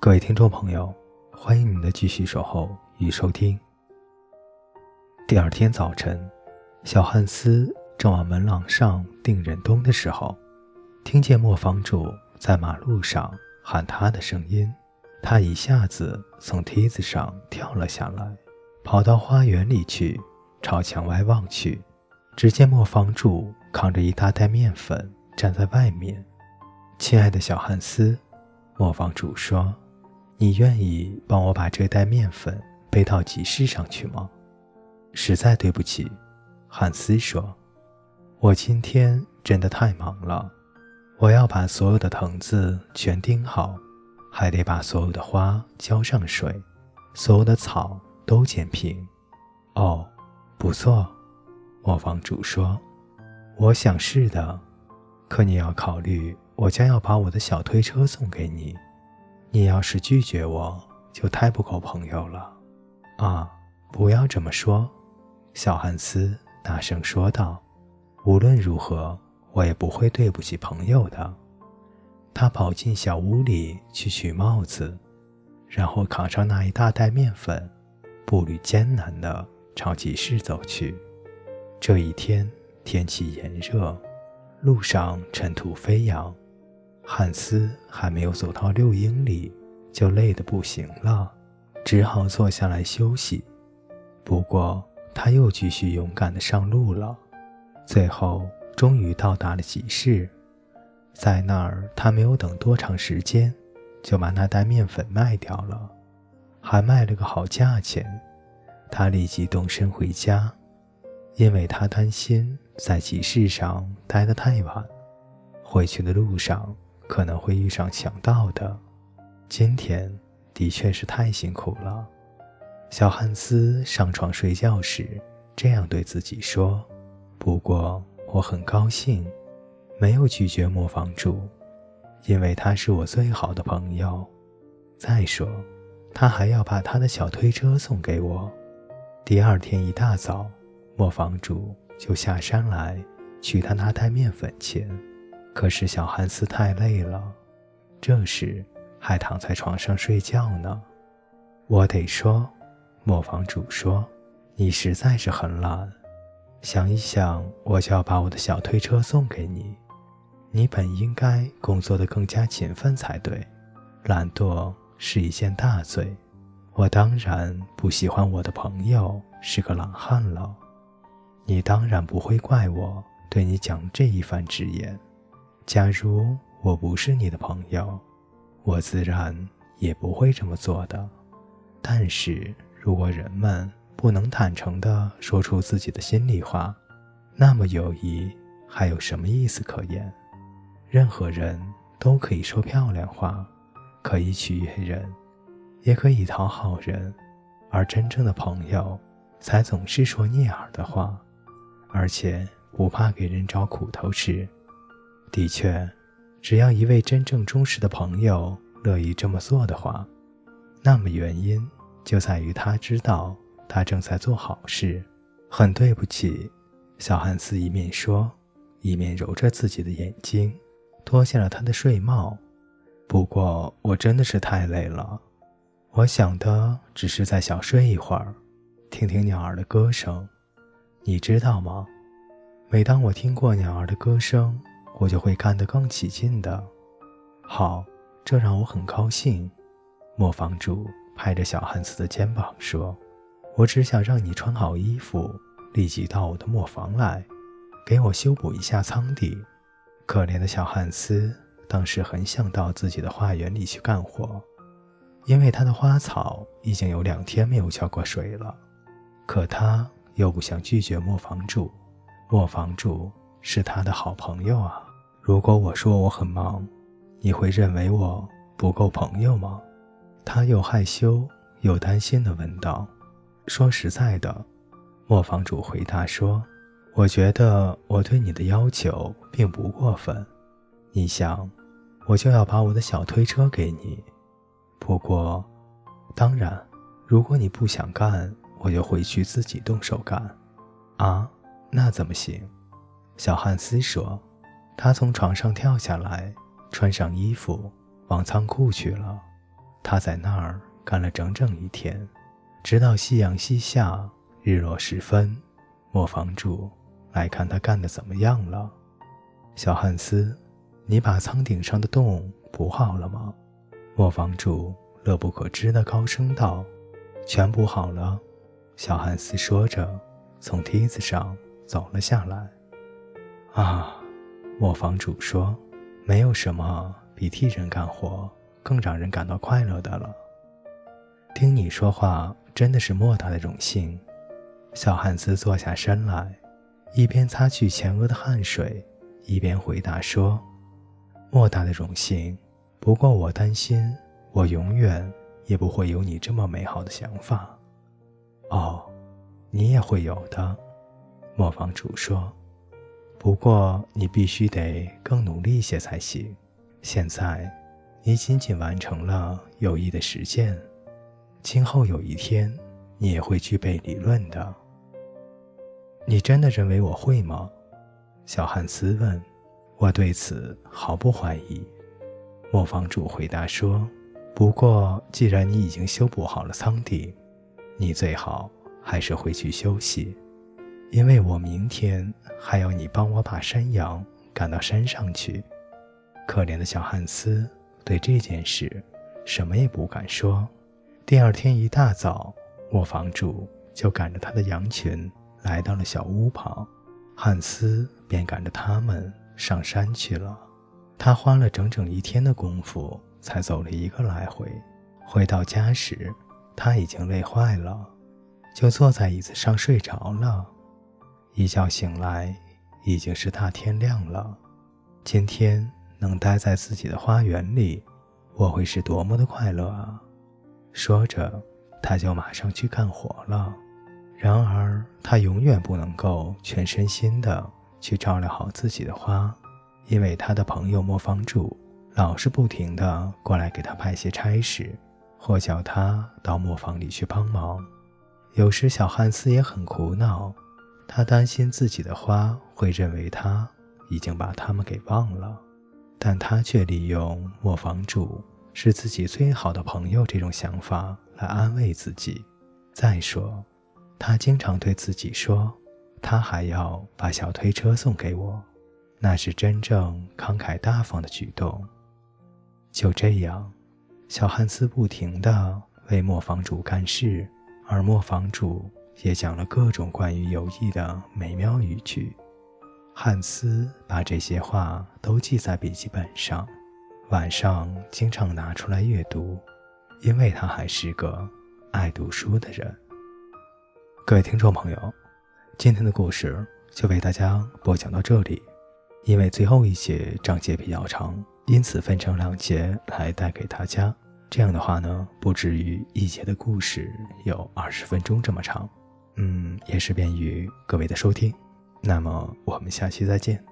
各位听众朋友，欢迎您的继续守候与收听。第二天早晨，小汉斯正往门廊上定忍冬的时候，听见磨坊主在马路上喊他的声音，他一下子从梯子上跳了下来，跑到花园里去，朝墙外望去，只见磨坊主扛着一大袋面粉站在外面。亲爱的小汉斯，磨坊主说，你愿意帮我把这袋面粉背到集市上去吗？实在对不起，汉斯说，我今天真的太忙了，我要把所有的藤子全钉好，还得把所有的花浇上水，所有的草都剪平。哦，不错，磨坊主说，我想是的，可你要考虑，我将要把我的小推车送给你，你要是拒绝我，就太不够朋友了。啊，不要这么说，小汉斯大声说道，无论如何，我也不会对不起朋友的。他跑进小屋里去取帽子，然后扛上那一大袋面粉，步履艰难地朝集市走去。这一天天气炎热，路上尘土飞扬，汉斯还没有走到6英里就累得不行了，只好坐下来休息。不过他又继续勇敢地上路了，最后终于到达了集市。在那儿他没有等多长时间就把那袋面粉卖掉了，还卖了个好价钱。他立即动身回家，因为他担心在集市上待得太晚，回去的路上可能会遇上强盗的。今天的确是太辛苦了。小汉斯上床睡觉时这样对自己说，不过我很高兴没有拒绝磨坊主，因为他是我最好的朋友。再说他还要把他的小推车送给我。第二天一大早，磨坊主就下山来取他那袋面粉钱，可是小汉斯太累了，这时还躺在床上睡觉呢。我得说，磨坊主说，你实在是很懒，想一想，我就要把我的小推车送给你。你本应该工作得更加勤奋才对，懒惰是一件大罪。我当然不喜欢我的朋友是个懒汉了。你当然不会怪我对你讲这一番直言，假如我不是你的朋友，我自然也不会这么做的。但是如果人们不能坦诚地说出自己的心里话，那么友谊还有什么意思可言？任何人都可以说漂亮话，可以取悦人，也可以讨好人，而真正的朋友才总是说逆耳的话，而且不怕给人找苦头吃。的确，只要一位真正忠实的朋友乐意这么做的话，那么原因就在于他知道他正在做好事。很对不起，小汉斯一面说，一面揉着自己的眼睛，脱下了他的睡帽。不过我真的是太累了，我想的只是再小睡一会儿，听听鸟儿的歌声。你知道吗？每当我听过鸟儿的歌声，我就会干得更起劲的。好，这让我很高兴。磨坊主拍着小汉斯的肩膀说，我只想让你穿好衣服，立即到我的磨坊来，给我修补一下仓底。可怜的小汉斯当时很想到自己的花园里去干活，因为他的花草已经有2天没有浇过水了。可他又不想拒绝磨坊主，磨坊主是他的好朋友啊。如果我说我很忙，你会认为我不够朋友吗？他又害羞又担心地问道。说实在的，磨坊主回答说，我觉得我对你的要求并不过分。你想，我就要把我的小推车给你。不过，当然，如果你不想干，我就回去自己动手干。啊，那怎么行？小汉斯说，他从床上跳下来，穿上衣服，往仓库去了。他在那儿干了整整一天，直到夕阳西下，日落时分，磨坊主来看他干得怎么样了。小汉斯，你把舱顶上的洞补好了吗？磨坊主乐不可支地高声道。全补好了，小汉斯说着，从梯子上走了下来。啊，磨坊主说，没有什么比替人干活更让人感到快乐的了。听你说话真的是莫大的荣幸。小汉斯坐下身来，一边擦去前额的汗水，一边回答说，莫大的荣幸，不过我担心我永远也不会有你这么美好的想法。哦，你也会有的，磨坊主说，不过你必须得更努力一些才行。现在你仅仅完成了有益的实践，今后有一天你也会具备理论的。你真的认为我会吗？小汉斯问。我对此毫不怀疑，磨坊主回答说，不过既然你已经修补好了舱顶，你最好还是回去休息，因为我明天还要你帮我把山羊赶到山上去。可怜的小汉斯对这件事什么也不敢说。第二天一大早，磨坊主就赶着他的羊群来到了小屋旁，汉斯便赶着他们上山去了。他花了整整一天的功夫才走了一个来回，回到家时他已经累坏了，就坐在椅子上睡着了。一觉醒来，已经是大天亮了。今天能待在自己的花园里，我会是多么的快乐啊！说着，他就马上去干活了。然而，他永远不能够全身心地去照料好自己的花，因为他的朋友磨坊主老是不停地过来给他派些差事，或叫他到磨坊里去帮忙。有时小汉斯也很苦恼，他担心自己的花会认为他已经把他们给忘了，但他却利用磨坊主是自己最好的朋友这种想法来安慰自己。再说，他经常对自己说，他还要把小推车送给我，那是真正慷慨大方的举动。就这样，小汉斯不停地为磨坊主干事，而磨坊主也讲了各种关于友谊的美妙语句。汉斯把这些话都记在笔记本上，晚上经常拿出来阅读，因为他还是个爱读书的人。各位听众朋友，今天的故事就为大家播讲到这里。因为最后一节章节比较长，因此分成两节来带给大家，这样的话呢，不至于一节的故事有20分钟这么长，也是便于各位的收听。那么我们下期再见。